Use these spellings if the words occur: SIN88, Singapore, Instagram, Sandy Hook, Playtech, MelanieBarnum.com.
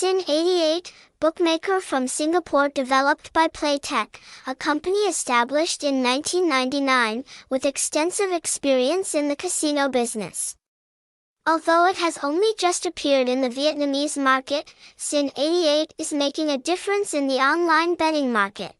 SIN88, bookmaker from Singapore developed by Playtech, a company established in 1999 with extensive experience in the casino business. Although it has only just appeared in the Vietnamese market, SIN88 is making a difference in the online betting market.